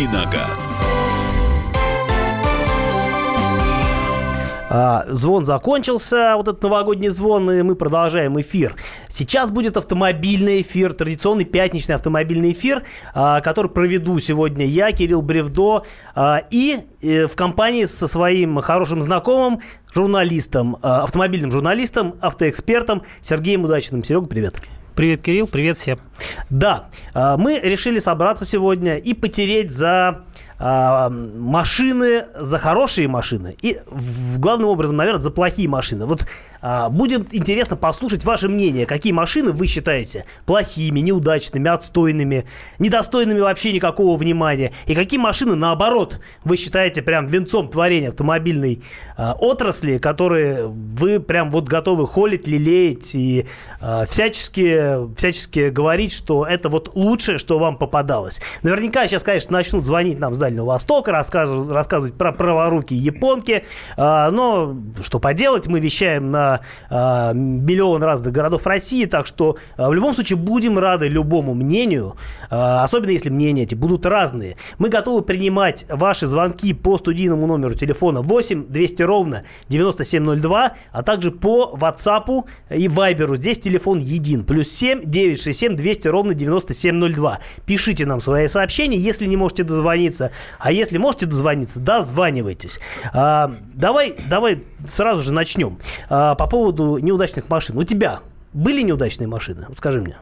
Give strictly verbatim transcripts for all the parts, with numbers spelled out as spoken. «Дави на газ». Звон закончился, вот этот новогодний звон, и мы продолжаем эфир. Сейчас будет автомобильный эфир, традиционный пятничный автомобильный эфир, который проведу сегодня я, Кирилл Бревдо, и в компании со своим хорошим знакомым, журналистом, автомобильным журналистом, автоэкспертом Сергеем Удачиным. Серега, привет. Привет, Кирилл, привет всем. Да, мы решили собраться сегодня и потереть за... машины, за хорошие машины и, главным образом, наверное, за плохие машины. Вот а, будет интересно послушать ваше мнение, какие машины вы считаете плохими, неудачными, отстойными, недостойными вообще никакого внимания, и какие машины, наоборот, вы считаете прям венцом творения автомобильной а, отрасли, которые вы прям вот готовы холить, лелеять и а, всячески, всячески говорить, что это вот лучшее, что вам попадалось. Наверняка сейчас, конечно, начнут звонить нам с Дальнего Востока, рассказывать, рассказывать про праворукие японки. Но что поделать, мы вещаем на миллион разных городов России, так что в любом случае будем рады любому мнению, особенно если мнения эти будут разные. Мы готовы принимать ваши звонки по студийному номеру телефона восемь двести ровно девяносто семь ноль два, а также по WhatsApp и Viber. Здесь телефон един, плюс семь девятьсот шестьдесят семь двести ровно девяносто семь ноль два. Пишите нам свои сообщения, если не можете дозвониться. А если можете дозвониться, дозванивайтесь. А, давай, давай сразу же начнем. А, по поводу неудачных машин. У тебя были неудачные машины? Вот скажи мне.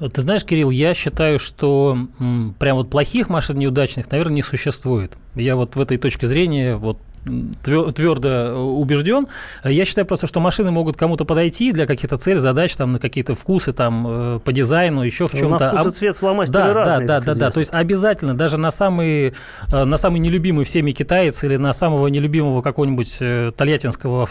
Ты знаешь, Кирилл, я считаю, что м, прям вот плохих машин неудачных, наверное, не существует. Я вот в этой точке зрения вот твердо убежден. Я считаю просто, что машины могут кому-то подойти для каких-то целей, задач, там, на какие-то вкусы там, по дизайну, еще в чем-то. На вкус и цвет сломастили да, разные. Да, да, да, да. То есть обязательно даже на самый, на самый нелюбимый всеми китаец или на самого нелюбимого какого-нибудь тольяттинского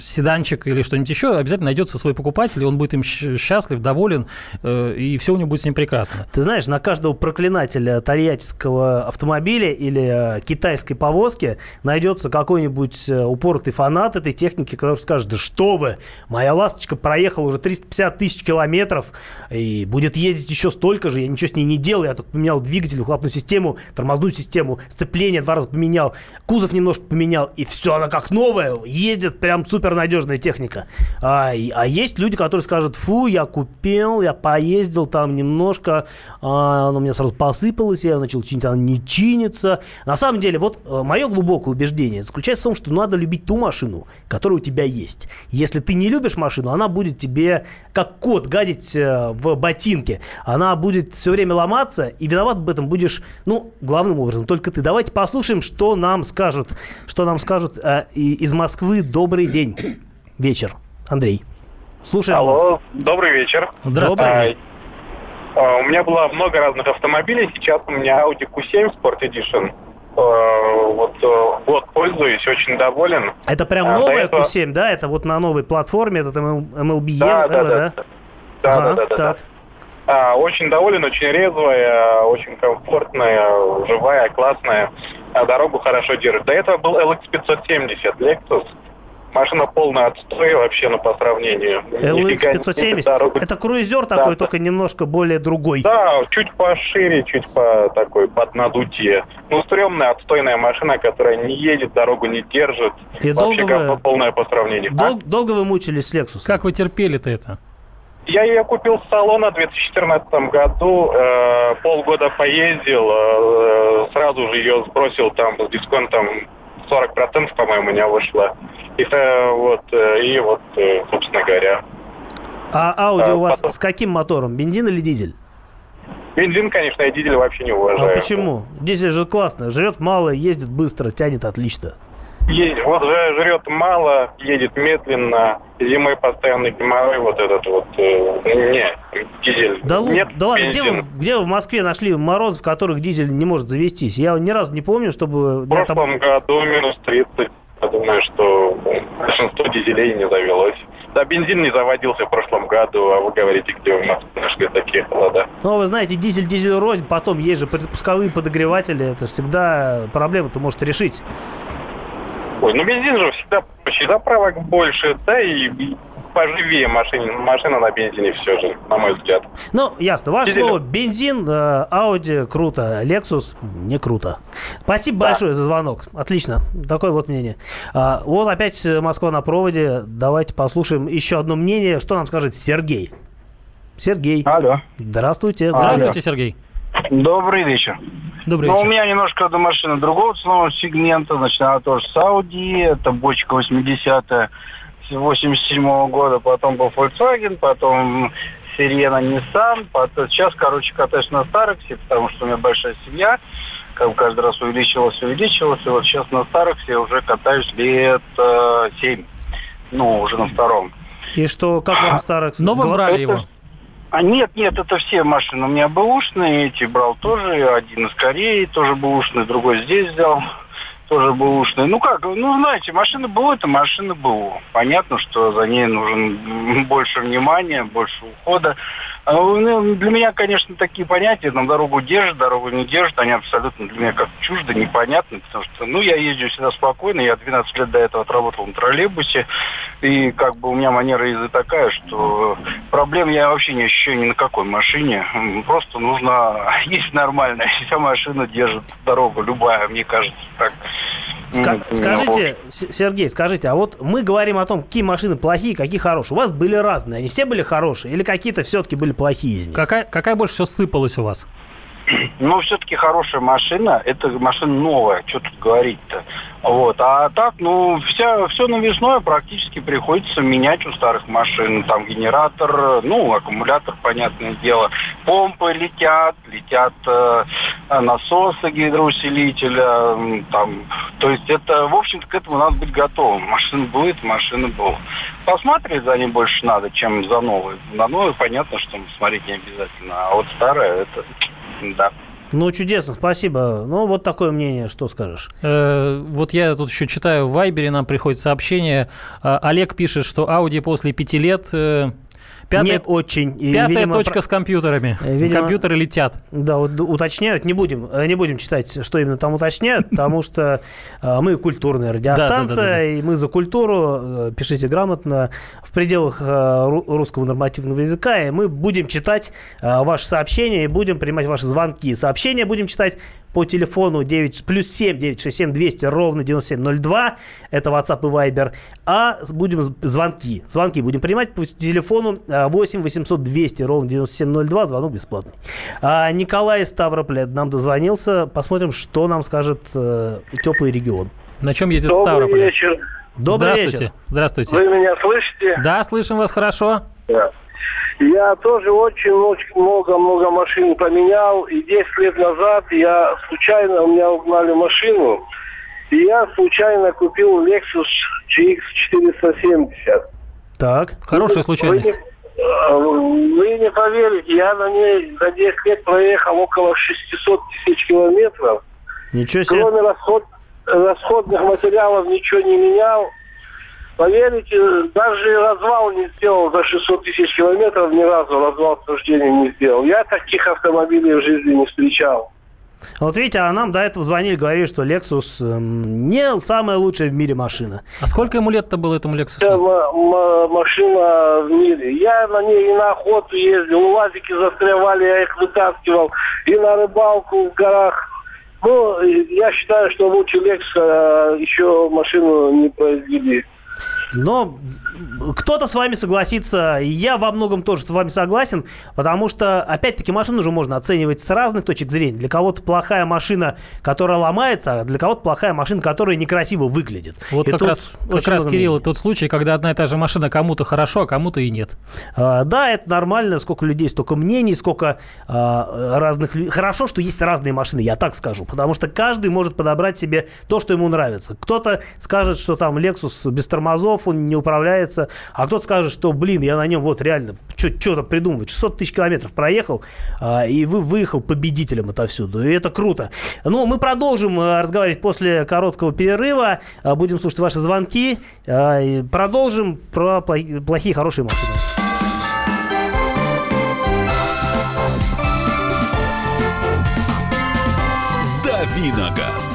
седанчика или что-нибудь еще обязательно найдется свой покупатель, и он будет им счастлив, доволен, и все у него будет с ним прекрасно. Ты знаешь, на каждого проклинателя тольяттинского автомобиля или китайской повозки найдется какой-нибудь упоротый фанат этой техники, который скажет: да что вы, моя ласточка проехала уже триста пятьдесят тысяч километров и будет ездить еще столько же, я ничего с ней не делал, я только поменял двигатель, выхлопную систему, тормозную систему, сцепление два раза поменял, кузов немножко поменял, и все, она как новая, ездит прям супернадежная техника. А, и, а есть люди, которые скажут: фу, я купил, я поездил там немножко, а, оно у меня сразу посыпалось, я начал чинить, она не чинится. На самом деле, вот мое глубокое убеждение заключается в том, что надо любить ту машину, которая у тебя есть. Если ты не любишь машину, она будет тебе как кот гадить в ботинке. Она будет все время ломаться, и виноват в этом будешь, ну, главным образом, только ты. Давайте послушаем, что нам скажут, что нам скажут э, из Москвы. Добрый день. Вечер. Андрей. Слушаем вас. Алло, добрый вечер. Здравствуйте. А, у меня было много разных автомобилей. Сейчас у меня Audi кью семь Sport Edition. Вот год пользуюсь, очень доволен. Это прям новая этого... кью семь, да? Это вот на новой платформе, это эм эл би Evo, да? Да, да, да. Да, ага, да, да, так. да. А, очень доволен, очень резвая, очень комфортная, живая, классная. А дорогу хорошо держит. До этого был эл икс пятьсот семьдесят Lexus. Машина полная отстой вообще, ну, по сравнению. эл икс пятьсот семьдесят? Это круизер такой, да, только да. немножко более другой. Да, чуть пошире, чуть по такой поднадутие. Ну, стрёмная, отстойная машина, которая не едет, дорогу не держит. И вообще как вы... полная по сравнению. Дол... А? Долго вы мучились с Lexus? Как вы терпели-то это? Я ее купил с салона в две тысячи четырнадцатом году, э, полгода поездил, э, сразу же ее сбросил там с дисконтом. сорок процентов, по-моему, у меня вышло. Это вот, и вот, собственно говоря. А Audi а, у вас потом... с каким мотором? Бензин или дизель? Бензин, конечно, я дизель вообще не уважаю. А почему? Дизель же классно. Жрет мало, ездит быстро, тянет отлично. Ездит, вот жрет мало, едет медленно. Зимой постоянный геморрой, вот этот вот. Не, дизель. Да, нет, да ладно, где вы, где вы в Москве нашли морозы, в которых дизель не может завестись? Я ни разу не помню, чтобы... В прошлом там... году минус тридцать. Я думаю, что большинство дизелей не завелось. Да, бензин не заводился в прошлом году, а вы говорите, где у нас нашли такие холода. Ну, вы знаете, дизель дизель рознь, потом есть же предпусковые подогреватели, это всегда проблему-то может решить. Ой, ну бензин же всегда, всегда правок больше, да, и поживее машина, машина на бензине все же, на мой взгляд. Ну, ясно. Ваше Дизель. слово, бензин, Audi круто, Lexus не круто. Спасибо да. большое за звонок. Отлично. Такое вот мнение. А, вот опять Москва на проводе. Давайте послушаем еще одно мнение. Что нам скажет Сергей? Сергей. Алло. Здравствуйте. Алло. Здравствуйте, Сергей. Добрый вечер. Добрый вечер. Ну, у меня немножко до машины другого ценового сегмента. Значит, она тоже с Audi. Это бочка восьмидесятая восемьдесят седьмого года. Потом был Volkswagen, потом Сирена, Nissan. Потом... Сейчас, короче, катаюсь на Старексе, потому что у меня большая семья. Как бы каждый раз увеличилась, увеличилась. И вот сейчас на Старексе я уже катаюсь лет э, семь. Ну, уже на втором. И что, как вам Старекс? Но вы брали его? А нет, нет, это все машины у меня бэушные, эти брал тоже, один из Кореи тоже бэушный, другой здесь взял, тоже бэушный. Ну как, ну знаете, машина БУ, это машина БУ. Понятно, что за ней нужен больше внимания, больше ухода. Для меня, конечно, такие понятия, там дорогу держит, дорогу не держит, они абсолютно для меня как чужды, непонятны, потому что, ну, я езжу всегда спокойно, я двенадцать лет до этого отработал на троллейбусе, и как бы у меня манера езды такая, что проблем я вообще не ощущаю ни на какой машине, просто нужно есть нормально, вся машина держит дорогу, любая, мне кажется, так. Ска- скажите, Сергей, скажите, а вот мы говорим о том, какие машины плохие, какие хорошие. У вас были разные, они все были хорошие или какие-то все-таки были плохие из них? Какая, какая больше всего сыпалась у вас? Ну, все-таки хорошая машина, это машина новая, что тут говорить-то. Вот. А так, ну, вся, все навесное практически приходится менять у старых машин. Там генератор, ну, аккумулятор, понятное дело. Помпы летят, летят э, насосы гидроусилителя. Э, там. То есть это, в общем-то, к этому надо быть готовым. Машина будет, машина была. Посмотреть за ней больше надо, чем за новую. На новую понятно, что смотреть не обязательно. А вот старая, это... Да. Ну, чудесно, спасибо. Ну, вот такое мнение, что скажешь? Э-э, вот я тут еще читаю в Вайбере, нам приходит сообщение. Э-э, Олег пишет, что Audi после пяти лет... Э- Пятая, не очень. И, пятая видимо, точка про... с компьютерами. Видимо, компьютеры летят. Да, вот уточняют. Не будем, не будем читать, что именно там уточняют, потому что мы культурная радиостанция, и мы за культуру. Пишите грамотно в пределах русского нормативного языка, и мы будем читать ваши сообщения и будем принимать ваши звонки. Сообщения будем читать по телефону девять плюс семь девятьсот шестьдесят семь двести ровно девяносто семь ноль два. Это WhatsApp и Viber. А будем звонки. Звонки будем принимать по телефону восемь восемьсот двести ровно девяносто семь ноль два. Звонок бесплатный. А Николай из Ставрополя нам дозвонился. Посмотрим, что нам скажет э, теплый регион. На чем ездит Ставрополь? Добрый вечер. Добрый Здравствуйте. вечер. Здравствуйте. Вы меня слышите? Да, слышим вас хорошо. Да. Я тоже очень много-много машин поменял. И десять лет назад я случайно, у меня угнали машину. И я случайно купил Lexus джи икс четыреста семьдесят. Так, хорошая случайность. Вы, вы не поверите, я на ней за десять лет проехал около шестьсот тысяч километров. Ничего себе. Кроме расход, расходных материалов ничего не менял. Поверите, даже развал не сделал за шестьсот тысяч километров, ни разу развал суждения не сделал. Я таких автомобилей в жизни не встречал. Вот видите, а нам до этого звонили, говорили, что Lexus не самая лучшая в мире машина. А сколько ему лет-то было, этому Lexus? Это м- м- машина в мире. Я на ней и на охоту ездил, у лазики застревали, я их вытаскивал, и на рыбалку в горах. Ну, я считаю, что лучше Lexus еще машину не произвели. Но кто-то с вами согласится, и я во многом тоже с вами согласен, потому что, опять-таки, машину же можно оценивать с разных точек зрения. Для кого-то плохая машина, которая ломается, а для кого-то плохая машина, которая некрасиво выглядит. Вот и как раз, как раз Кирилл, тот случай, когда одна и та же машина кому-то хорошо, а кому-то и нет. А, да, это нормально, сколько людей, столько мнений, сколько а, разных людей. Хорошо, что есть разные машины, я так скажу, потому что каждый может подобрать себе то, что ему нравится. Кто-то скажет, что там Lexus без тормозов, он не управляется. А кто-то скажет, что, блин, я на нем вот реально что-то придумываю. шестьсот тысяч километров проехал, а, и вы выехал победителем отовсюду. И это круто. Ну, мы продолжим а, разговаривать после короткого перерыва. А, будем слушать ваши звонки. А, и продолжим про плохие, плохие, хорошие машины. Дави на газ.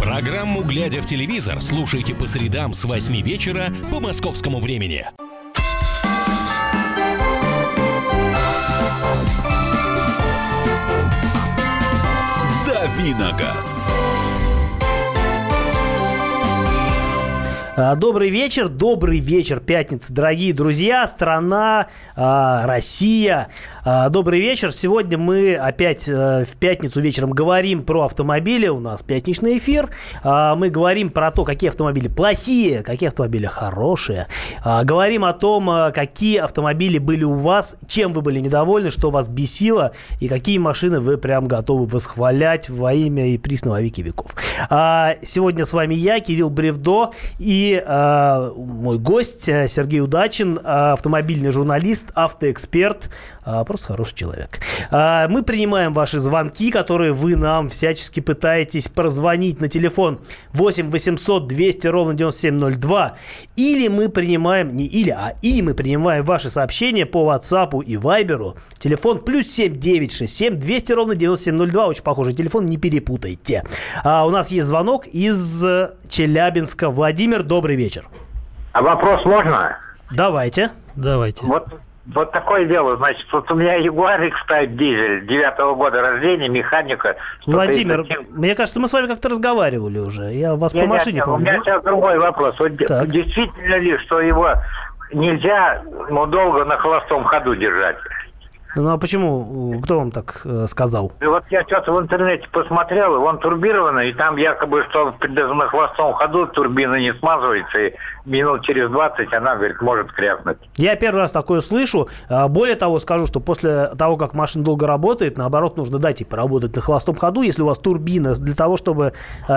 Программу «Глядя в телевизор» слушайте по средам с восьми вечера по московскому времени. «Дави на газ». Добрый вечер, добрый вечер, пятница, дорогие друзья, страна, Россия. Добрый вечер. Сегодня мы опять в пятницу вечером говорим про автомобили. У нас пятничный эфир. Мы говорим про то, какие автомобили плохие, какие автомобили хорошие. Говорим о том, какие автомобили были у вас, чем вы были недовольны, что вас бесило и какие машины вы прям готовы восхвалять во имя и присно во веки веков. Сегодня с вами я, Кирилл Бревдо, и И э, мой гость Сергей Удачин, автомобильный журналист, автоэксперт, э, просто хороший человек. Э, мы принимаем ваши звонки, которые вы нам всячески пытаетесь прозвонить на телефон восемь восемьсот двести ровно девяносто семь ноль два. Или мы принимаем, не или, а и мы принимаем ваши сообщения по WhatsApp и Viber. Телефон плюс семь девятьсот шестьдесят семь двести ровно девяносто семь ноль два. Очень похожий телефон, не перепутайте. А у нас есть звонок из Челябинска. Владимир, добрый вечер. А вопрос можно? Давайте. Давайте. Вот, вот такое дело, значит, вот у меня Jaguar икс пять дизель девятого года рождения, механика. Владимир, мне кажется, мы с вами как-то разговаривали уже. Я вас не, по машине нет, помню. У меня сейчас другой вопрос. Вот так. Действительно ли, что его нельзя, но долго на холостом ходу держать? Ну, а почему? Кто вам так э, сказал? И вот я что-то в интернете посмотрел, он турбированный, и там якобы, что даже на холостом ходу турбина не смазывается, и минут через двадцать она, говорит, может крякнуть. Я первый раз такое слышу. Более того, скажу, что после того, как машина долго работает, наоборот, нужно дать ей поработать на холостом ходу, если у вас турбина, для того, чтобы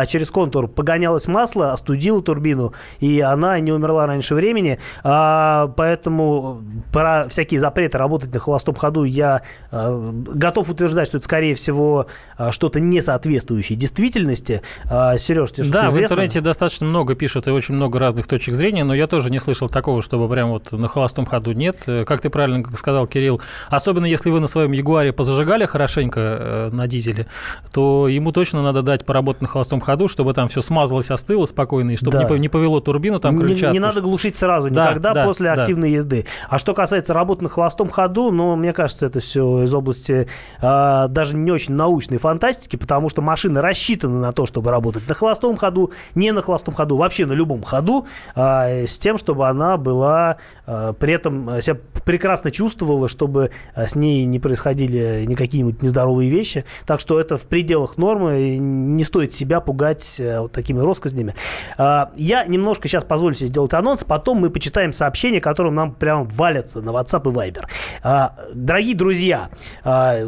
через контур погонялось масло, остудило турбину, и она не умерла раньше времени. Поэтому про всякие запреты работать на холостом ходу я э, готов утверждать, что это, скорее всего, э, что-то не соответствующее действительности. Э, Сереж, тебе что-то известно? Да, в интернете достаточно много пишут и очень много разных точек зрения, но я тоже не слышал такого, чтобы прям вот на холостом ходу нет. Как ты правильно сказал, Кирилл, особенно если вы на своем Ягуаре позажигали хорошенько э, на дизеле, то ему точно надо дать поработать на холостом ходу, чтобы там все смазалось, остыло спокойно, и чтобы да. не, не повело турбину, там крыльчатку. Не, не надо глушить сразу, да, никогда да, после да. активной езды. А что касается работы на холостом ходу, ну, мне кажется, это все из области э, даже не очень научной фантастики, потому что машины рассчитаны на то, чтобы работать на холостом ходу, не на холостом ходу, вообще на любом ходу, э, с тем, чтобы она была, э, при этом себя прекрасно чувствовала, чтобы с ней не происходили никакие-нибудь нездоровые вещи. Так что это в пределах нормы, не стоит себя пугать э, вот такими россказнями. Э, я немножко сейчас позволю себе сделать анонс, потом мы почитаем сообщения, которые нам прям валятся на WhatsApp и Viber. Э, Дорогие друзья,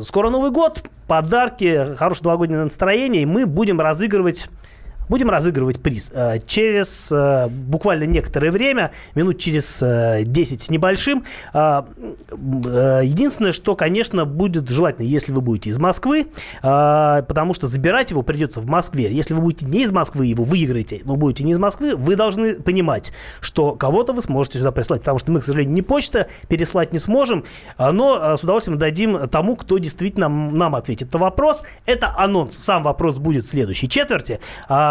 скоро Новый год, подарки, хорошее новогоднее настроение, и мы будем разыгрывать... Будем разыгрывать приз. Через буквально некоторое время, минут через десять с небольшим. Единственное, что, конечно, будет желательно, если вы будете из Москвы, потому что забирать его придется в Москве. Если вы будете не из Москвы, его выиграете, но будете не из Москвы, вы должны понимать, что кого-то вы сможете сюда прислать, потому что мы, к сожалению, не почта, переслать не сможем, но с удовольствием дадим тому, кто действительно нам ответит на вопрос. Это анонс. Сам вопрос будет в следующей четверти.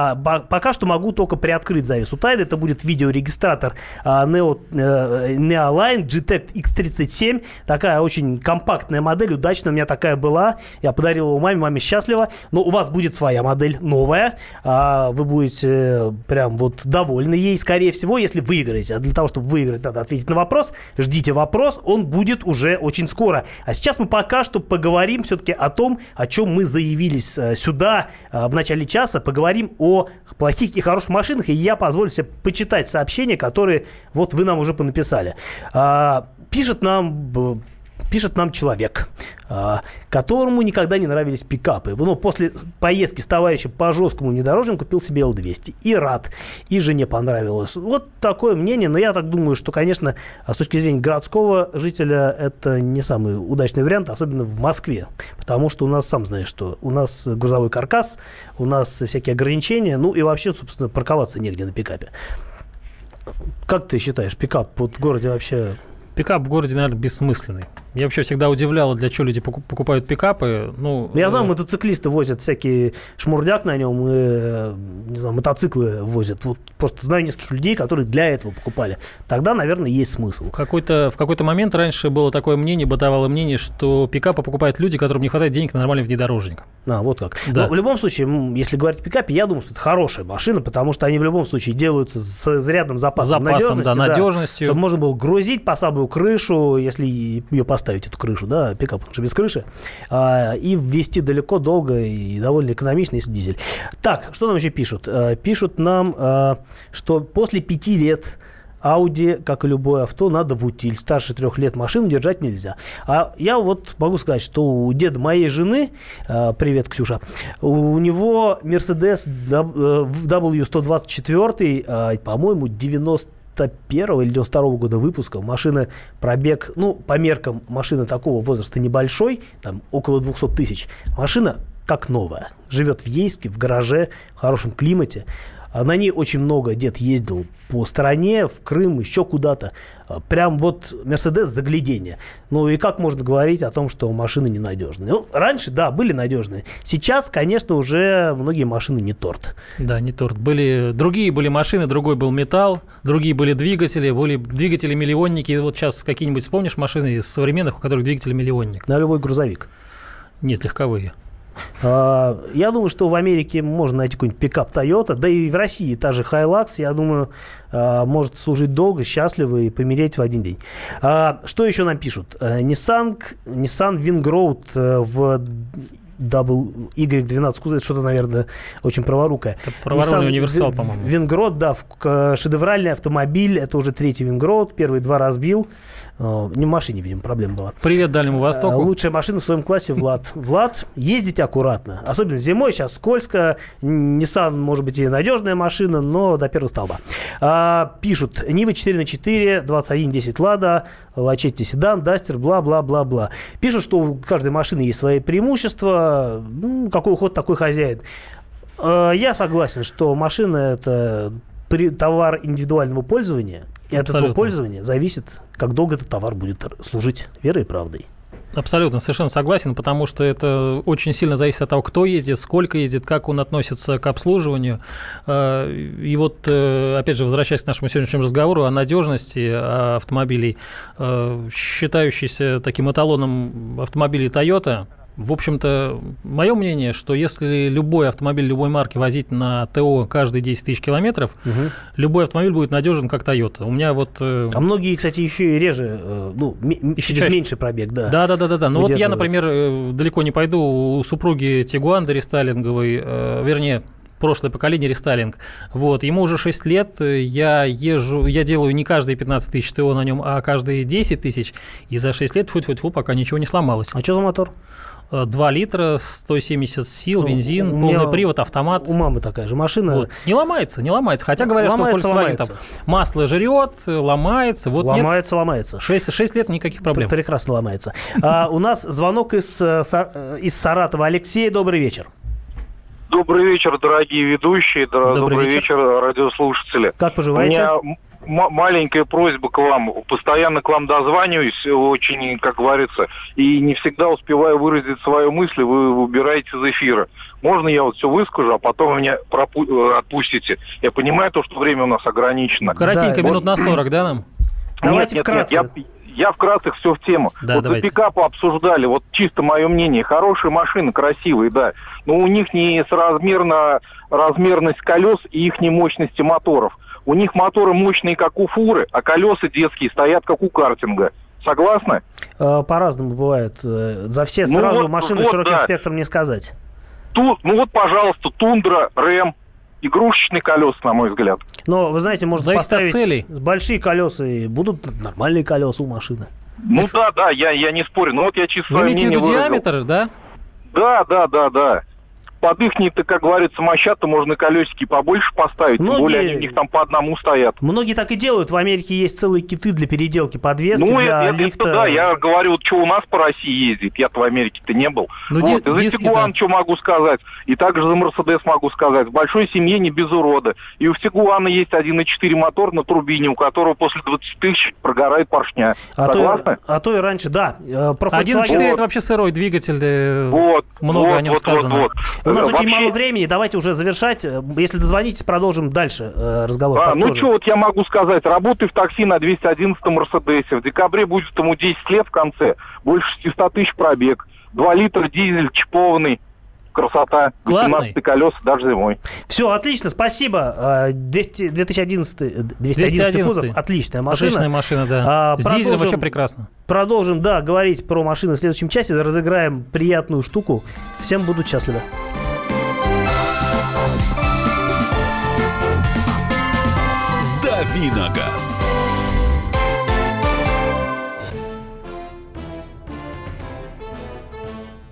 Пока что могу только приоткрыть завесу тайны. Это будет видеорегистратор Neo, Neoline G-Tech икс тридцать семь. Такая очень компактная модель, удачная. У меня такая была. Я подарил его маме, маме счастлива. Но у вас будет своя модель, новая. Вы будете прям вот довольны ей, скорее всего, если выиграете. А для того, чтобы выиграть, надо ответить на вопрос. Ждите вопрос, он будет уже очень скоро. А сейчас мы пока что поговорим все-таки о том, о чем мы заявились сюда в начале часа. Поговорим о о плохих и хороших машинах, и я позволю себе почитать сообщения, которые вот вы нам уже понаписали. Пишет нам Пишет нам человек, которому никогда не нравились пикапы. Но после поездки с товарищем по жесткому внедорожью купил себе эл двести. И рад, и жене понравилось. Вот такое мнение. Но я так думаю, что, конечно, с точки зрения городского жителя, это не самый удачный вариант, особенно в Москве. Потому что у нас, сам знаешь, что у нас грузовой каркас, у нас всякие ограничения. Ну и вообще, собственно, парковаться негде на пикапе. Как ты считаешь, пикап вот в городе вообще... Пикап в городе, наверное, бессмысленный. Я вообще всегда удивляло, для чего люди покупают пикапы. Ну, Я знаю, э... мотоциклисты возят всякие шмурдяк на нем, и, не знаю, мотоциклы возят. Вот просто знаю нескольких людей, которые для этого покупали. Тогда, наверное, есть смысл. В какой-то, в какой-то момент раньше было такое мнение, бытовало мнение, что пикапы покупают люди, которым не хватает денег на нормальный внедорожник. А, вот как. Да. Но в любом случае, если говорить о пикапе, я думаю, что это хорошая машина, потому что они в любом случае делаются с зарядным запасом, запасом надежности. Да, да, надежностью. Чтобы можно было грузить по самую крышу, если ее поставить, эту крышу, да, пикап, потому что без крыши, а, и ввести далеко, долго и довольно экономично, если дизель. Так, что нам еще пишут? А, пишут нам, а, что после пяти лет Audi, как и любое авто, надо в утиль. Старше трех лет машину держать нельзя. А я вот могу сказать, что у деда моей жены, э, привет, Ксюша, у него Mercedes дабл ю сто двадцать четыре, э, по-моему, девяносто первого или девяносто второго года выпуска. Машина пробег, ну, по меркам машины такого возраста небольшой, там около двести тысяч. Машина как новая. Живет в Ейске, в гараже, в хорошем климате. На ней очень много дед ездил по стране, в Крым, еще куда-то. Прям вот Мерседес загляденье. Ну и как можно говорить о том, что машины ненадежные? Ну, раньше, да, были надежные. Сейчас, конечно, уже многие машины не торт. Да, не торт. Были другие были машины, другой был металл, другие были двигатели, были двигатели-миллионники. Вот сейчас какие-нибудь вспомнишь машины из современных, у которых двигатель-миллионник? На любой грузовик. Нет, легковые. Я думаю, что в Америке можно найти какой-нибудь пикап Toyota, да и в России та же Hilux, я думаю, может служить долго, счастливо и помереть в один день. Что еще нам пишут? Nissan, Nissan Wing Road в дабл ю двенадцать кью зет, что-то, наверное, очень праворукое. Это праворукий универсал, по-моему. Wing Road, да, шедевральный автомобиль, это уже третий Wing Road, первые два разбил. Не в машине, видимо, проблема была. Привет Дальнему Востоку. Лучшая машина в своем классе, Влад. Влад, ездите аккуратно. Особенно зимой, сейчас скользко. Nissan, может быть, и надежная машина, но до первого столба. А, пишут. Нива четыре на четыре, двадцать один десять Лада, Лачетти седан, Дастер, бла-бла-бла-бла. Пишут, что у каждой машины есть свои преимущества. Ну, какой уход, такой хозяин. А, я согласен, что машина – это товар индивидуального пользования. И от этого пользования зависит, как долго этот товар будет служить верой и правдой. Абсолютно, совершенно согласен, потому что это очень сильно зависит от того, кто ездит, сколько ездит, как он относится к обслуживанию. И вот, опять же, возвращаясь к нашему сегодняшнему разговору о надежности автомобилей, считающийся таким эталоном автомобилей Toyota, в общем-то, мое мнение, что если любой автомобиль любой марки возить на ТО каждые десять тысяч километров, угу. любой автомобиль будет надежен, как Toyota. У меня вот... А многие, кстати, еще и реже, ну, и через чаще. Меньший пробег, да. Да-да-да. Ну вот я, например, далеко не пойду, у супруги Tiguan дорестайлинговый, э, вернее... прошлое поколение рестайлинг. Вот. Ему уже шесть лет, я езжу, я делаю не каждые пятнадцать тысяч ТО на нем, а каждые десять тысяч, и за шесть лет фу-фу-фу, пока ничего не сломалось. А что за мотор? два литра, сто семьдесят сил, бензин, ну, полный привод, автомат. У мамы такая же машина. Вот. Не ломается, не ломается. Хотя говорят, ломается, что Volkswagen там масло жрет, ломается. Вот ломается, нет. ломается. шесть лет никаких проблем. Прекрасно ломается. У нас звонок из Саратова. Алексей, добрый вечер. Добрый вечер, дорогие ведущие, добрый, добрый вечер. вечер, радиослушатели. Как поживаете? У меня м- маленькая просьба к вам. Постоянно к вам дозваниваюсь, очень, как говорится, и не всегда успеваю выразить свои мысли, вы убираете из эфира. Можно я вот все выскажу, а потом вы меня пропу- отпустите? Я понимаю то, что время у нас ограничено. Коротенько, да. минут на сорок, да, нам? Давайте нет, вкратце. Нет, я... Я вкратце все в тему. Да, вот давайте. За пикапы обсуждали, вот чисто мое мнение, хорошие машины, красивые, да, но у них не соразмерна размерность колес и их мощности моторов. У них моторы мощные, как у фуры, а колеса детские стоят, как у картинга. Согласны? По-разному бывает. За все сразу ну вот, машины вот, широким да. спектром не сказать. Тут, ну вот, пожалуйста, Тундра, Рэм. Игрушечные колеса, на мой взгляд. Но, вы знаете, можно поставить большие колеса, и будут нормальные колеса у машины. Ну Эх... да, да, я, я не спорю, но вот я чисто... Вы имеете в виду диаметр, да? Да, да, да, да. Под их-то, как говорится, моща-то можно колесики побольше поставить, многие, тем более они у них там по одному стоят. Многие так и делают, в Америке есть целые киты для переделки подвески, ну, для это, лифта. Ну, да, я говорю, вот что у нас по России ездит, я-то в Америке-то не был. Ну, вот, ди- и за Тигуан что могу сказать, и также за Мерседес могу сказать, в большой семье не без урода. И у Тигуана есть один и четыре мотор на турбине, у которого после двадцать тысяч прогорает поршня. А Согласны? То, а то и раньше, да. Про один и четыре вот. Это вообще сырой двигатель, вот, много вот, о нем вот, сказано. Вот, вот. У нас Вообще... очень мало времени, давайте уже завершать. Если дозвонитесь, продолжим дальше э, разговор. А, ну что, вот я могу сказать, работаю в такси на двести одиннадцатом Мерседесе. В декабре будет ему десять лет в конце. Больше шестьсот тысяч пробег. два литра дизель чипованный. Красота. Классный. восемнадцать колес даже зимой. Все, отлично, спасибо. двести одиннадцать кузов, отличная машина. Отличная машина, да. А, с дизелем вообще прекрасно. Продолжим, да, говорить про машины в следующем часе. Разыграем приятную штуку. Всем будут счастливы. Дави на газ.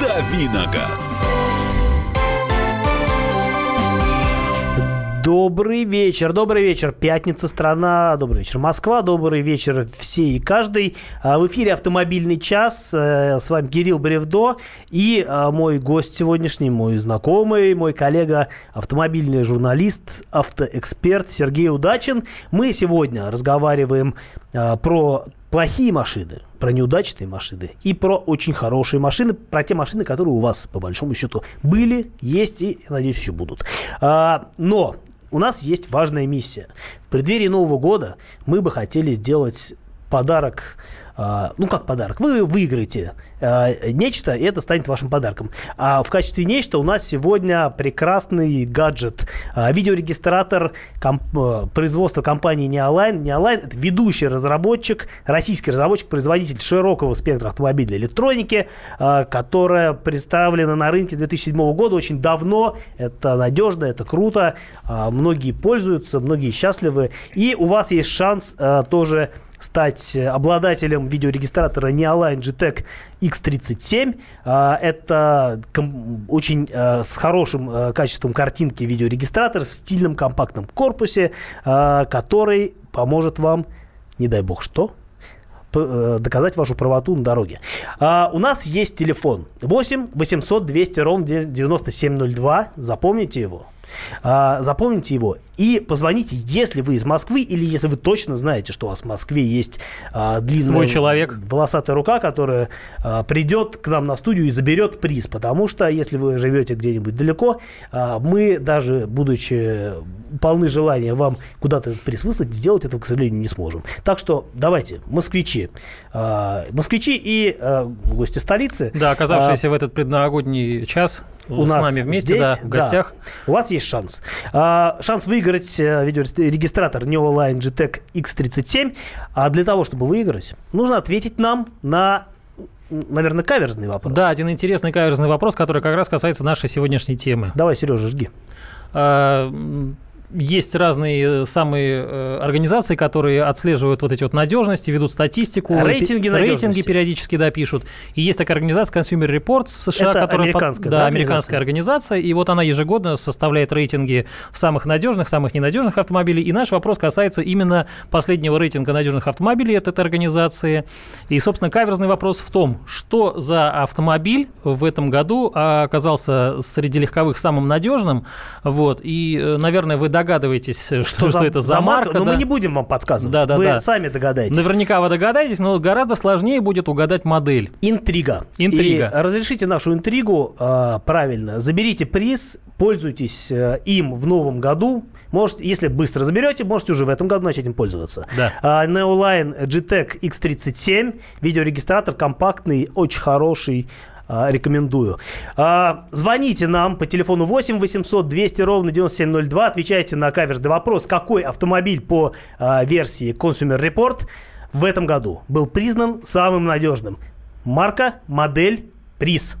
Дави на газ. Добрый вечер, добрый вечер, пятница, страна, добрый вечер, Москва, добрый вечер все и каждый. В эфире «Автомобильный час», с вами Кирилл Бревдо и мой гость сегодняшний, мой знакомый, мой коллега, автомобильный журналист, автоэксперт Сергей Удачин. Мы сегодня разговариваем про плохие машины, про неудачные машины и про очень хорошие машины, про те машины, которые у вас, по большому счету, были, есть и, надеюсь, еще будут. Но у нас есть важная миссия. В преддверии Нового года мы бы хотели сделать подарок. Ну, как подарок? Вы выиграете нечто, и это станет вашим подарком. А в качестве нечто у нас сегодня прекрасный гаджет. Видеорегистратор комп- производства компании Neoline. Neoline – это ведущий разработчик, российский разработчик, производитель широкого спектра автомобильной электроники, которая представлена на рынке две тысячи седьмого года очень давно. Это надежно, это круто. Многие пользуются, многие счастливы. И у вас есть шанс тоже стать обладателем видеорегистратора Neoline G-Tech икс тридцать семь. Это очень с хорошим качеством картинки видеорегистратор в стильном компактном корпусе, который поможет вам, не дай бог что, доказать вашу правоту на дороге. А, у нас есть телефон восемь восемьсот двести ровно девяносто семь ноль два. Запомните его. А, запомните его и позвоните, если вы из Москвы или если вы точно знаете, что у вас в Москве есть а, длинная волосатая рука, которая а, придет к нам на студию и заберет приз. Потому что если вы живете где-нибудь далеко, а, мы, даже будучи полны желания вам куда-то этот приз выслать, сделать этого, к сожалению, не сможем. Так что давайте, москвичи, а, москвичи и а, гости столицы, да, оказавшиеся а, в этот предновогодний час у с нас нами вместе, здесь, да, в гостях, да, у вас есть шанс. А, шанс выиграть видеорегистратор Neoline G-Tech икс тридцать семь. А для того, чтобы выиграть, нужно ответить нам на, наверное, каверзный вопрос. Да, один интересный каверзный вопрос, который как раз касается нашей сегодняшней темы. Давай, Сережа, жги. А, есть разные самые э, организации, которые отслеживают вот эти вот надежности, ведут статистику. Рейтинги пи- Рейтинги периодически, да, пишут. И есть такая организация Consumer Reports в США. Это которая американская, под... да, да, американская организация. И вот она ежегодно составляет рейтинги самых надежных, самых ненадежных автомобилей. И наш вопрос касается именно последнего рейтинга надежных автомобилей от этой организации. И, собственно, каверзный вопрос в том, что за автомобиль в этом году оказался среди легковых самым надежным. Вот. И, наверное, вы догадываетесь, что, что, за, что это за, за марка. марка да. Но мы не будем вам подсказывать. Да, да, вы да. сами догадаетесь. Наверняка вы догадаетесь, но гораздо сложнее будет угадать модель. Интрига. Интрига. И разрешите нашу интригу э, правильно. Заберите приз, пользуйтесь э, им в новом году. Может, если быстро заберете, можете уже в этом году начать им пользоваться. Да. Э, Neoline G-Tech икс тридцать семь. Видеорегистратор компактный, очень хороший. Рекомендую. Звоните нам по телефону восемь восемьсот двести ровно девяносто семь ноль два. Отвечайте на каверзный вопрос, какой автомобиль по версии Consumer Report в этом году был признан самым надежным. Марка, модель, приз.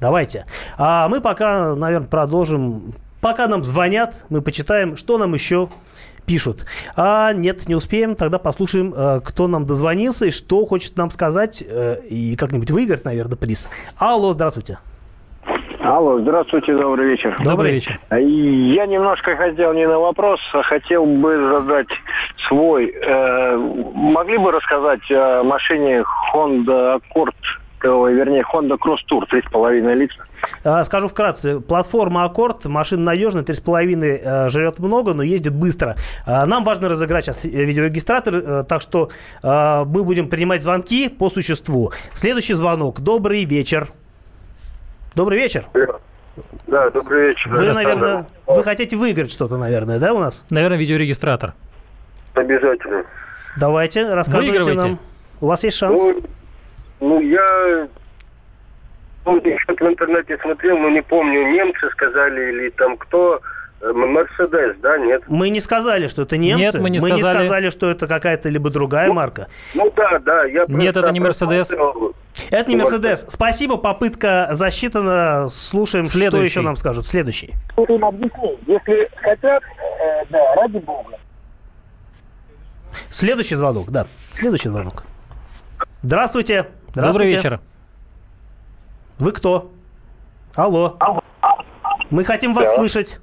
Давайте. А мы пока, наверное, продолжим. Пока нам звонят, мы почитаем, что нам еще пишут. А нет, не успеем. Тогда послушаем, кто нам дозвонился и что хочет нам сказать. И как-нибудь выиграть, наверное, приз. Алло, здравствуйте. Алло, здравствуйте, добрый вечер. Добрый вечер. Я немножко хотел не на вопрос, а хотел бы задать свой. Могли бы рассказать о машине Honda Accord, вернее, Honda CrossTour три с половиной литра? Скажу вкратце. Платформа Аккорд, машина надежная, три с половиной жрет много, но ездит быстро. Нам важно разыграть сейчас видеорегистратор, так что мы будем принимать звонки по существу. Следующий звонок. Добрый вечер. Добрый вечер. Да, добрый вечер. Вы, наверное, вы хотите выиграть что-то, наверное, да, у нас? Наверное, видеорегистратор. Обязательно. Давайте, рассказывайте нам. У вас есть шанс? Ну, ну я... что-то в интернете смотрел, но не помню, немцы сказали или там кто, Мерседес, да, нет? Мы не сказали, что это немцы, нет, мы, не, мы сказали... не сказали, что это какая-то либо другая ну, марка. Ну да, да, я просто... Нет, это не Мерседес. Это не Мерседес. Спасибо, попытка засчитана, слушаем, следующий. Что еще нам скажут. Следующий. Если хотят, да, ради бога. Следующий звонок, да, следующий звонок. Здравствуйте. Здравствуйте. Добрый вечер. Вы кто? Алло. Алло. Мы хотим вас да. слышать.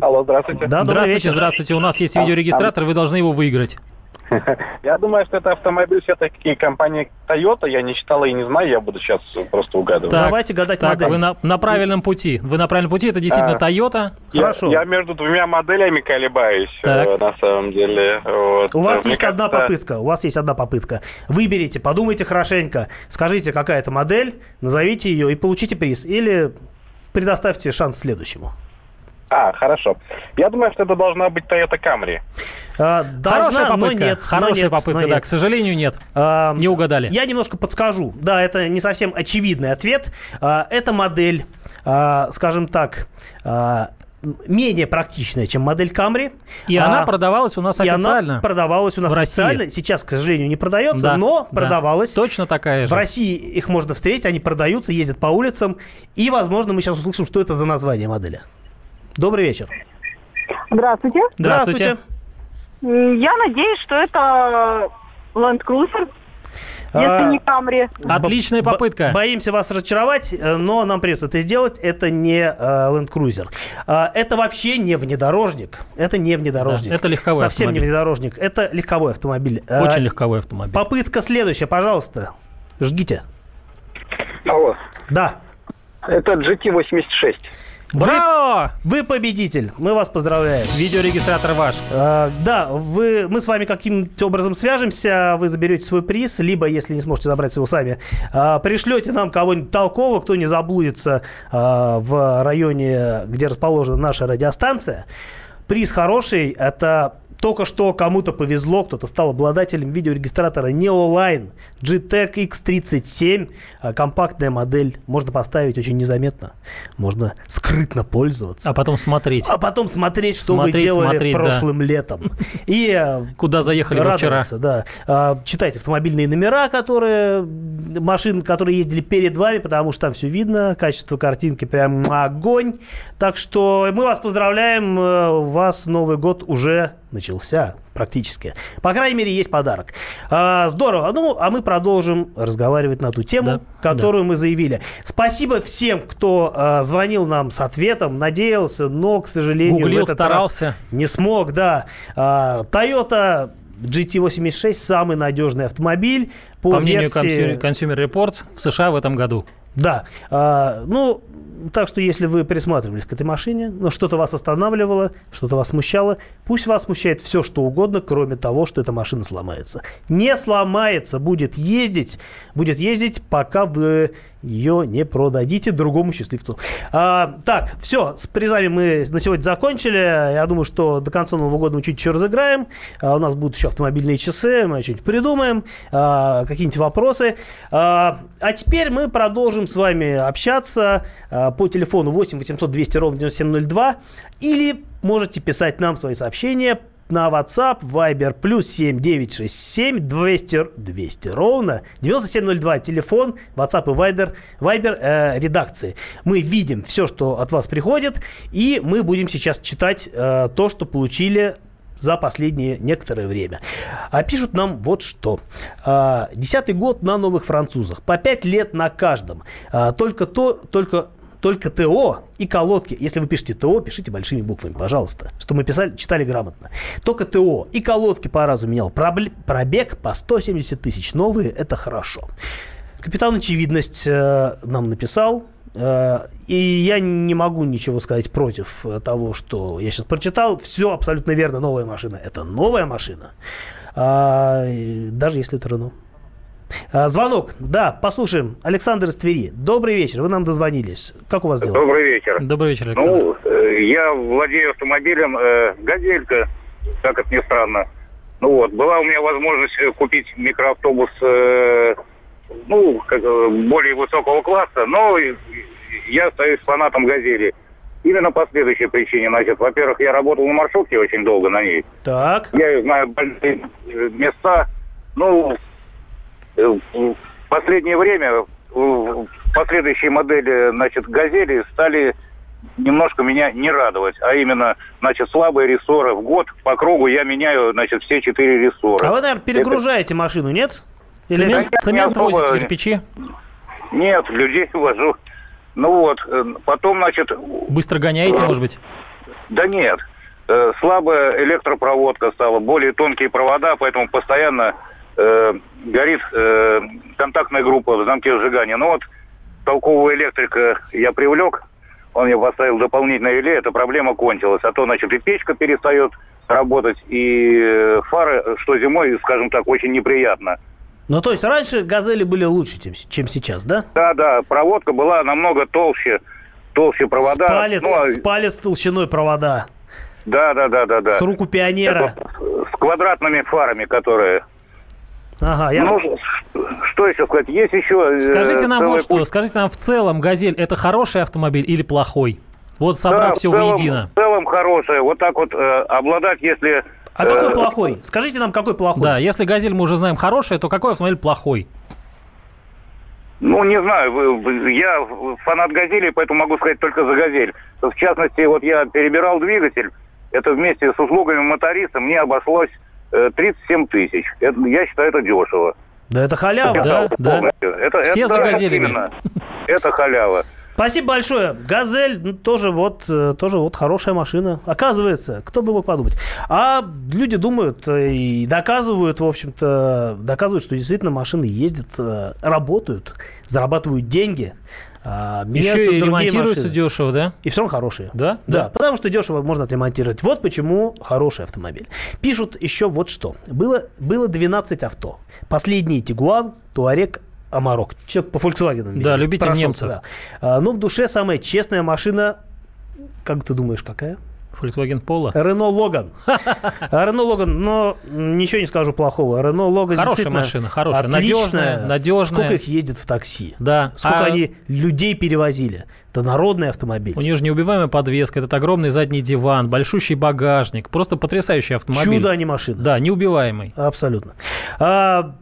Алло, здравствуйте. Да, здравствуйте, вечер. Здравствуйте. У нас есть видеорегистратор, вы должны его выиграть. Я думаю, что это автомобиль все-таки компании Toyota. Я не читал и не знаю, я буду сейчас просто угадывать. Так, давайте гадать так, модель. Вы на, на правильном пути. Вы на правильном пути, это действительно а, Toyota. Я, Хорошо. Я между двумя моделями колебаюсь, так. на самом деле. Вот. У вас Мне есть кажется... одна попытка. У вас есть одна попытка. Выберите, подумайте хорошенько, скажите, какая это модель, назовите ее и получите приз. Или предоставьте шанс следующему. А, хорошо. Я думаю, что это должна быть Toyota Camry. А, должна, Хорошая попытка, нет, Хорошая нет, попытка, да, нет. К сожалению, нет. А, не угадали. Я немножко подскажу. Да, это не совсем очевидный ответ. А, эта модель, а, скажем так, а, менее практичная, чем модель Camry. И а, она продавалась у нас официально. Она продавалась у нас официально. Сейчас, к сожалению, не продается, да, но да. продавалась. Точно такая же. В России их можно встретить, они продаются, ездят по улицам. И, возможно, мы сейчас услышим, что это за название модели. Добрый вечер. Здравствуйте. Здравствуйте. Я надеюсь, что это Land Cruiser, если а, не Camry. Отличная попытка. Боимся вас разочаровать, но нам придется это сделать. Это не Land Cruiser. Это вообще не внедорожник. Это не внедорожник. Да, это легковой Совсем автомобиль. Совсем не внедорожник. Это легковой автомобиль. Очень а, легковой автомобиль. Попытка следующая, пожалуйста. Жгите. Алло. Да. Это джи ти восемьдесят шесть. Браво! Вы, вы победитель. Мы вас поздравляем. Видеорегистратор ваш. А, да, вы, мы с вами каким-то образом свяжемся, вы заберете свой приз, либо, если не сможете забрать его сами, а, пришлете нам кого-нибудь толкового, кто не заблудится а, в районе, где расположена наша радиостанция. Приз хороший. Это только что кому-то повезло, кто-то стал обладателем видеорегистратора Neoline G-Tech икс тридцать семь. Компактная модель. Можно поставить очень незаметно. Можно скрытно пользоваться. А потом смотреть. А потом смотреть, что смотреть, вы делали смотреть, прошлым да. летом. И куда заехали вчера. Да. Читайте автомобильные номера, которые машин, которые ездили перед вами, потому что там все видно. Качество картинки прям огонь. Так что мы вас поздравляем. У вас Новый год уже начался практически. По крайней мере, есть подарок. А, здорово. Ну, а мы продолжим разговаривать на ту тему, да, которую да. мы заявили. Спасибо всем, кто а, звонил нам с ответом, надеялся, но, к сожалению, Гуглил, в этот старался. раз не смог. Да. А, Toyota джи ти восемьдесят шесть самый надежный автомобиль по, по версии... мнению Consumer Reports в США в этом году. Да. А, ну... Так что, если вы присматривались к этой машине, но что-то вас останавливало, что-то вас смущало, пусть вас смущает все, что угодно, кроме того, что эта машина сломается. Не сломается, будет ездить, будет ездить, пока вы ее не продадите другому счастливцу. А, так, все, с призами мы на сегодня закончили. Я думаю, что до конца Нового года мы чуть-чуть еще разыграем. А, у нас будут еще автомобильные часы, мы что-нибудь придумаем, а, какие-нибудь вопросы. А, а теперь мы продолжим с вами общаться а, по телефону восемь восемьсот двести ровно девяносто семь ноль два. Или можете писать нам свои сообщения на WhatsApp, Viber, плюс семь девятьсот шестьдесят семь двести ровно девяносто семь ноль два, телефон, WhatsApp и Viber, Viber э, редакции. Мы видим все, что от вас приходит, и мы будем сейчас читать э, то, что получили за последнее некоторое время. А пишут нам вот что. Десятый год на новых французах, по пять лет на каждом. Только то, только... Только ТО и колодки. Если вы пишете ТО, пишите большими буквами, пожалуйста, что мы писали, читали грамотно. Только ТО и колодки по разу менял. Пробег по сто семьдесят тысяч. Новые – это хорошо. Капитан Очевидность э, нам написал. Э, и я не могу ничего сказать против того, что я сейчас прочитал. Все абсолютно верно. Новая машина – это новая машина. Э, даже если это Renault. Звонок. Да, послушаем. Александр из Твери. Добрый вечер. Вы нам дозвонились. Как у вас дела? Добрый вечер. Добрый вечер, Александр. Ну, я владею автомобилем э, «Газелька», как это ни странно. Ну вот, была у меня возможность купить микроавтобус э, ну, как, более высокого класса, но я остаюсь фанатом «Газели». Именно по следующей причине. Значит, во-первых, я работал на маршрутке очень долго на ней. Так. Я знаю больные места. Ну, в последнее время последующие модели, значит, «Газели» стали немножко меня не радовать. А именно, значит, слабые рессоры. В год по кругу я меняю, значит, все четыре рессора. А вы, наверное, перегружаете Это... машину, нет? Или цемент, цемент особо... возите, кирпичи? Нет, людей вожу. Ну вот, потом, значит... Быстро гоняете, может быть? Да нет. Слабая электропроводка стала, более тонкие провода, поэтому постоянно... Э, горит э, контактная группа в замке сжигания. Ну вот, толкового электрика я привлек, он мне поставил дополнительное реле, эта проблема кончилась. А то, значит, и печка перестает работать, и фары, что зимой, скажем так, очень неприятно. Ну, то есть раньше «Газели» были лучше, чем сейчас, да? Да, да, проводка была намного толще, толще провода. С палец, ну, а... с палец толщиной провода. Да, да, да, да, да. С руку пионера. Это, с квадратными фарами, которые... Ага, я... Ну, что еще сказать? Есть еще... Скажите нам вот что. Путь. Скажите нам в целом, «Газель» — это хороший автомобиль или плохой? Вот собрав да, все в целом, воедино. В целом хорошая. Вот так вот э, обладать, если... А э... какой плохой? Скажите нам, какой плохой? Да, если «Газель» мы уже знаем хорошая, то какой автомобиль плохой? Ну, не знаю. Я фанат «Газели», поэтому могу сказать только за «Газель». В частности, вот я перебирал двигатель. Это вместе с услугами моториста мне обошлось тридцать семь тысяч. Это, я считаю, это дешево. Да, это халява. Да, да. Это, все это, за «Газелями». Это халява. Спасибо большое. «Газель» тоже вот, тоже вот хорошая машина. Оказывается, кто бы мог подумать. А люди думают и доказывают, в общем-то, доказывают, что действительно машины ездят, работают, зарабатывают деньги. А, еще и ремонтируются машины. Дешево, да? И все равно хорошие. Да? Да? Да, потому что дешево можно отремонтировать. Вот почему хороший автомобиль. Пишут еще вот что. Было, было двенадцать авто. Последний Tiguan, Touareg, Amarok. Человек по Volkswagen. Да, любитель немцев. Да. А, но в душе самая честная машина, как ты думаешь, какая? Volkswagen Polo. Renault Logan. Renault Logan, но ничего не скажу плохого. Renault Logan хорошая машина, хорошая, надежная, надежная. Сколько их ездит в такси? Да. Сколько а... они людей перевозили? Это народный автомобиль. У нее же неубиваемая подвеска, этот огромный задний диван, большущий багажник, просто потрясающий автомобиль. Чудо, а не машина. Да, неубиваемый. Абсолютно. А...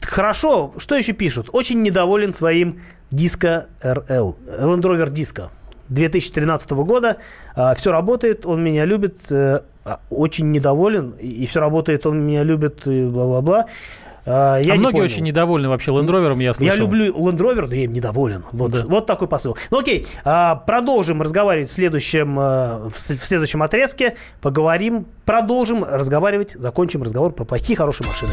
Хорошо. Что еще пишут? Очень недоволен своим Disco эр эл, Land Rover Disco. две тысячи тринадцатого года. Все работает, он меня любит, очень недоволен, и все работает, он меня любит, и бла-бла-бла. Я а не многие понял. Очень недовольны вообще Land Rover'ом, я слышал. Я люблю Land Rover, но я им недоволен. Вот, да. Вот такой посыл. Ну окей, продолжим разговаривать в следующем, в следующем отрезке. Поговорим, продолжим разговаривать, закончим разговор про плохие, хорошие машины.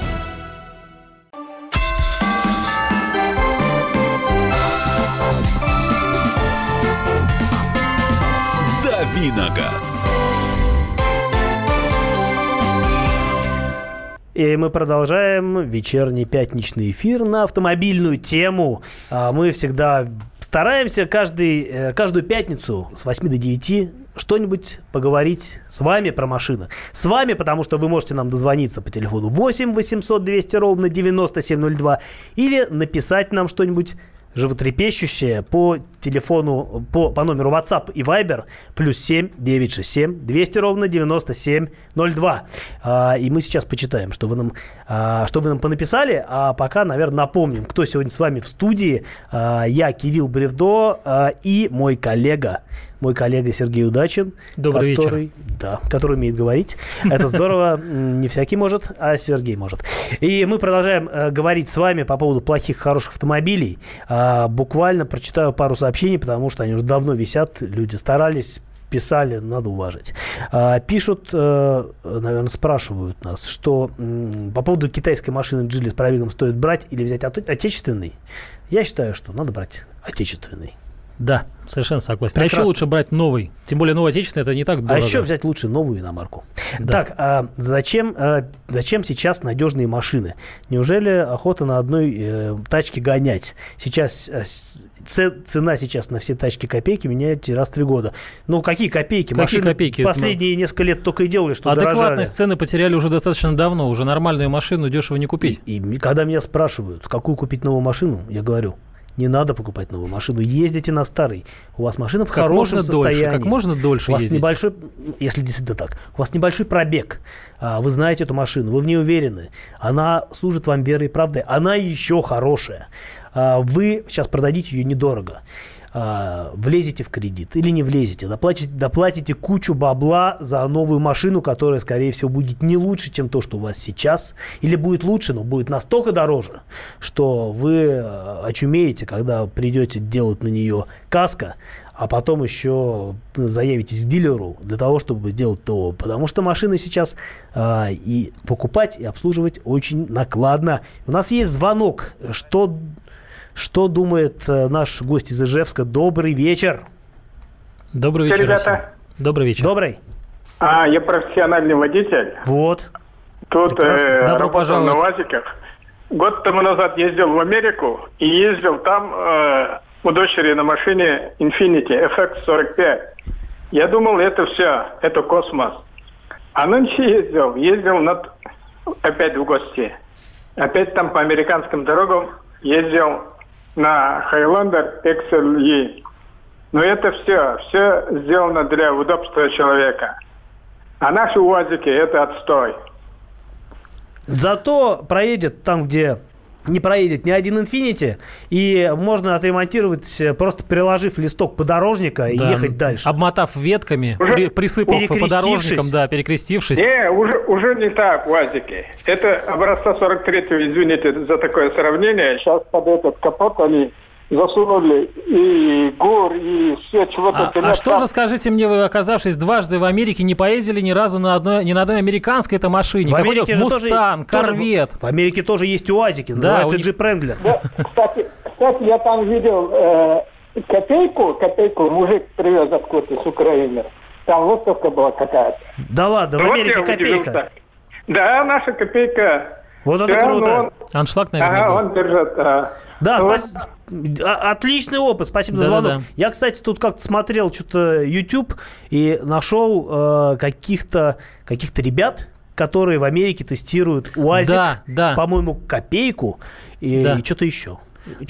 «Дави на газ». И мы продолжаем вечерний пятничный эфир на автомобильную тему. Мы всегда стараемся каждый, каждую пятницу с восьми до девяти что-нибудь поговорить с вами про машины. С вами, потому что вы можете нам дозвониться по телефону восемь восемьсот двести ровно девяносто семь ноль два или написать нам что-нибудь животрепещущее по телефону, по, по номеру WhatsApp и Viber плюс семь девятьсот шестьдесят семь двести ровно девяносто семь ноль два. А, и мы сейчас почитаем, что вы нам, а, что вы нам понаписали. А пока, наверное, напомним, кто сегодня с вами в студии. А, я, Кирилл Бревдо, а, и мой коллега. Мой коллега Сергей Удачин. Добрый который, вечер. Да, который умеет говорить. Это здорово. Не всякий может, а Сергей может. И мы продолжаем э, говорить с вами по поводу плохих, хороших автомобилей. А, буквально прочитаю пару сообщений, потому что они уже давно висят. Люди старались, писали, надо уважить. А, пишут, э, наверное, спрашивают нас, что м, по поводу китайской машины Geely с пробегом стоит брать или взять от- отечественный. Я считаю, что надо брать отечественный. Да, совершенно согласен. Прекрасно. А еще лучше брать новый. Тем более новый отечественный, это не так дорого. А еще взять лучше новую иномарку. Да. Так, а зачем, а зачем сейчас надежные машины? Неужели охота на одной э, тачке гонять? Сейчас э, цена сейчас на все тачки копейки меняет раз в три года. Ну, какие копейки? Какие машины копейки? Последние ну, несколько лет только и делали, что адекватность дорожали. Адекватность цены потеряли уже достаточно давно. Уже нормальную машину дешево не купить. И, и когда меня спрашивают, какую купить новую машину, я говорю... Не надо покупать новую машину. Ездите на старый. У вас машина в как хорошем можно состоянии. Дольше, как можно дольше у вас ездить. Небольшой, если действительно так, у вас небольшой пробег. Вы знаете эту машину, вы в ней уверены. Она служит вам верой и правдой. Она еще хорошая. Вы сейчас продадите ее недорого. Влезете в кредит или не влезете. Доплатите, доплатите кучу бабла за новую машину, которая, скорее всего, будет не лучше, чем то, что у вас сейчас. Или будет лучше, но будет настолько дороже, что вы очумеете, когда придете делать на нее каско, а потом еще заявитесь к дилеру для того, чтобы делать ТО. Потому что машины сейчас а, и покупать, и обслуживать очень накладно. У нас есть звонок. Что... Что думает наш гость из Ижевска? Добрый вечер. Добрый вечер, ребята. Добрый вечер. Добрый. А, я профессиональный водитель. Вот. Тут э, работал на УАЗиках. Год тому назад ездил в Америку и ездил там э, у дочери на машине Infiniti эф икс сорок пять. Я думал, это все, это космос. А нынче ездил, ездил над... опять в гости. Опять там по американским дорогам ездил на Highlander икс эл и. Но это все, все сделано для удобства человека. А наши УАЗики – это отстой. Зато проедет там, где не проедет ни один Infiniti, и можно отремонтировать, просто приложив листок подорожника, да, и ехать дальше. Обмотав ветками, при, присыпав подорожником, да, перекрестившись. Не, уже, уже не так, УАЗики. Это образца сорок третьего, извините за такое сравнение. Сейчас под этот капот они засунули и ГУР, и все чего-то. А, а что же, скажите мне, вы, оказавшись дважды в Америке, не поездили ни разу на одной, ни на одной американской этой машине? В Америке же Мустанг, Корвет. В Америке тоже есть УАЗики, называется Jeep Wrangler. Да, кстати, кстати, я там видел э, копейку, копейку мужик привез откуда-то с Украины. Там выставка была какая-то. Да ладно, в Америке вот копейка. Да, наша копейка. Вот это круто. Аншлаг, наверное, ага, он держит. А... Да, вот. Спас... отличный опыт. Спасибо да, за звонок. Да, да. Я, кстати, тут как-то смотрел что-то YouTube и нашел э, каких-то, каких-то ребят, которые в Америке тестируют УАЗик, да, да. по-моему, копейку и, да. и что-то еще.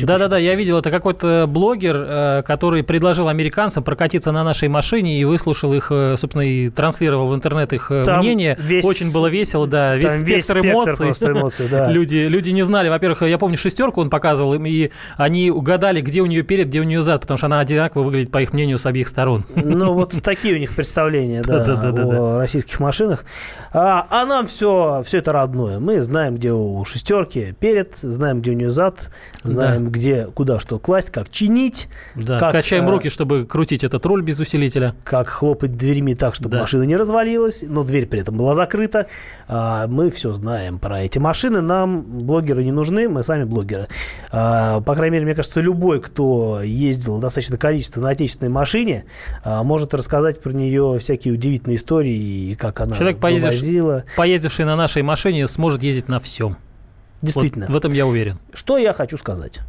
Да-да-да, я видел, это какой-то блогер, который предложил американцам прокатиться на нашей машине и выслушал их, собственно, и транслировал в интернет их там мнение. Весь... Очень было весело, да, весь спектр, весь эмоций. Спектр эмоций, да. люди, люди не знали. Во-первых, я помню, шестерку он показывал, и они угадали, где у нее перед, где у нее зад, потому что она одинаково выглядит, по их мнению, с обеих сторон. Ну, вот такие у них представления, да, о российских машинах. А нам все это родное. Мы знаем, где у шестерки перед, знаем, где у нее зад, знаем, где, куда что класть, как чинить. Да, как, качаем руки, чтобы крутить этот руль без усилителя. Как хлопать дверьми так, чтобы да. машина не развалилась, но дверь при этом была закрыта. Мы все знаем про эти машины. Нам блогеры не нужны, мы сами блогеры. По крайней мере, мне кажется, любой, кто ездил достаточное количество на отечественной машине, может рассказать про нее всякие удивительные истории, и как она Человек, вывозила. Поездивший на нашей машине, сможет ездить на всем. Действительно. Вот в этом я уверен. Что я хочу сказать.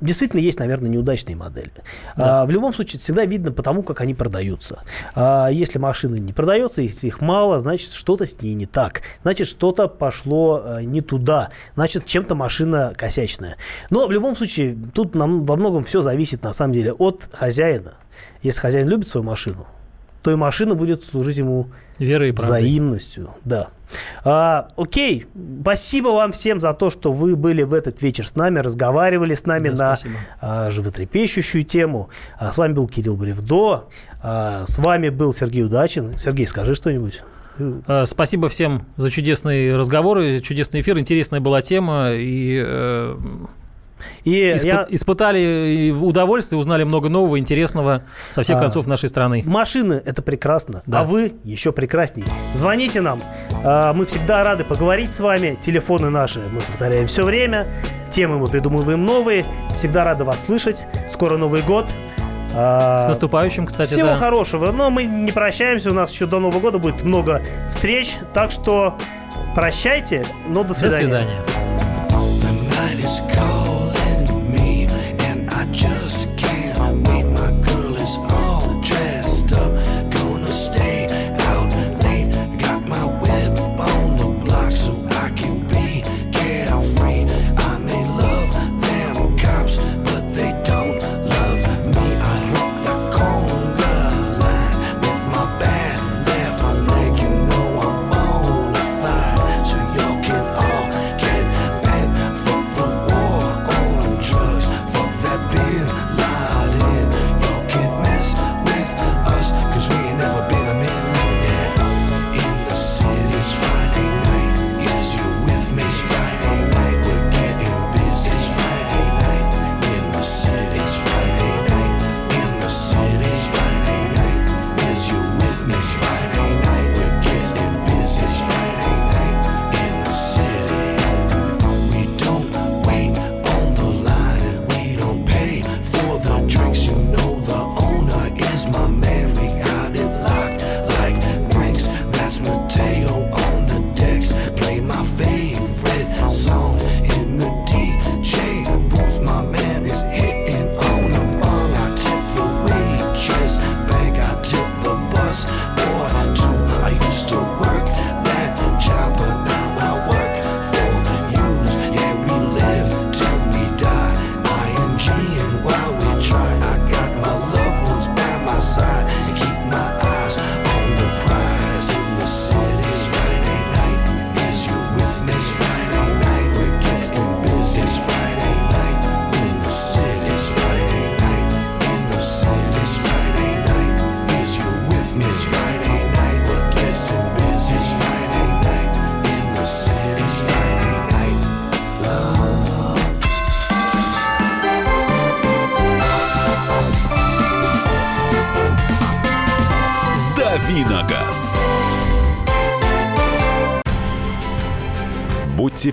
Действительно, есть, наверное, неудачные модели. Да. А, в любом случае, это всегда видно по тому, как они продаются. А, если машины не продаются, если их мало, значит, что-то с ней не так. Значит, что-то пошло а, не туда. Значит, чем-то машина косячная. Но в любом случае, тут нам во многом все зависит, на самом деле, от хозяина. Если хозяин любит свою машину, то и машина будет служить ему верой и правдой. Взаимностью. Да. А, окей, спасибо вам всем за то, что вы были в этот вечер с нами, разговаривали с нами да, на а, животрепещущую тему. А, с вами был Кирилл Бревдо, а, с вами был Сергей Удачин. Сергей, скажи что-нибудь. Спасибо всем за чудесные разговоры, чудесный эфир, интересная была тема. И... Э... И Испы- я... Испытали удовольствие, узнали много нового, интересного со всех а... концов нашей страны. Машины – это прекрасно, да. а вы еще прекрасней. Звоните нам, а, мы всегда рады поговорить с вами. Телефоны наши мы повторяем все время, темы мы придумываем новые. Всегда рады вас слышать. Скоро Новый год. С наступающим, кстати. Всего да. хорошего, но мы не прощаемся, у нас еще до Нового года будет много встреч. Так что прощайте, но до свидания. До свидания. Just can't wait, my girl is all dressed up. Gonna stay out late. Got my whip on the block so I can be carefree. I may love them cops, but they don't love me. I look the conga line with my bad left leg. You know I'm on a fire, so y'all can all get bent. Fuck the war on drugs. Будьте